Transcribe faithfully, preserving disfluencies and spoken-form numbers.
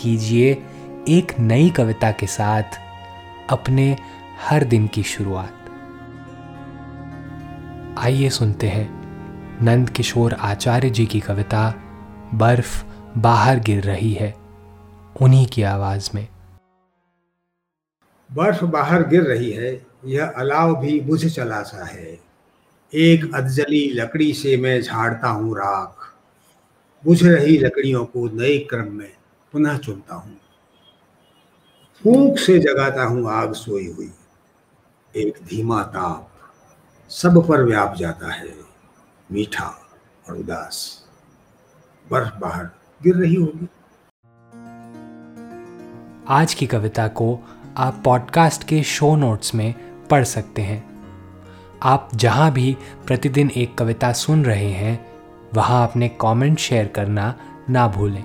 कीजिए एक नई कविता के साथ अपने हर दिन की शुरुआत। आइए सुनते हैं नंद किशोर आचार्य जी की कविता बर्फ बाहर गिर रही है, उन्हीं की आवाज में। बर्फ बाहर गिर रही है, यह अलाव भी बुझ चला सा है। एक अधजली लकड़ी से मैं झाड़ता हूँ राख, बुझ रही लकड़ियों को नए क्रम में पुनः चुनता हूँ। फूंक से जगाता हूँ आग सोई हुई, एक धीमा ताप सब पर व्याप जाता है, मीठा और उदास। बर्फ बाहर गिर रही होगी। आज की कविता को आप पॉडकास्ट के शो नोट्स में पढ़ सकते हैं। आप जहां भी प्रतिदिन एक कविता सुन रहे हैं, वहां अपने कमेंट शेयर करना ना भूलें।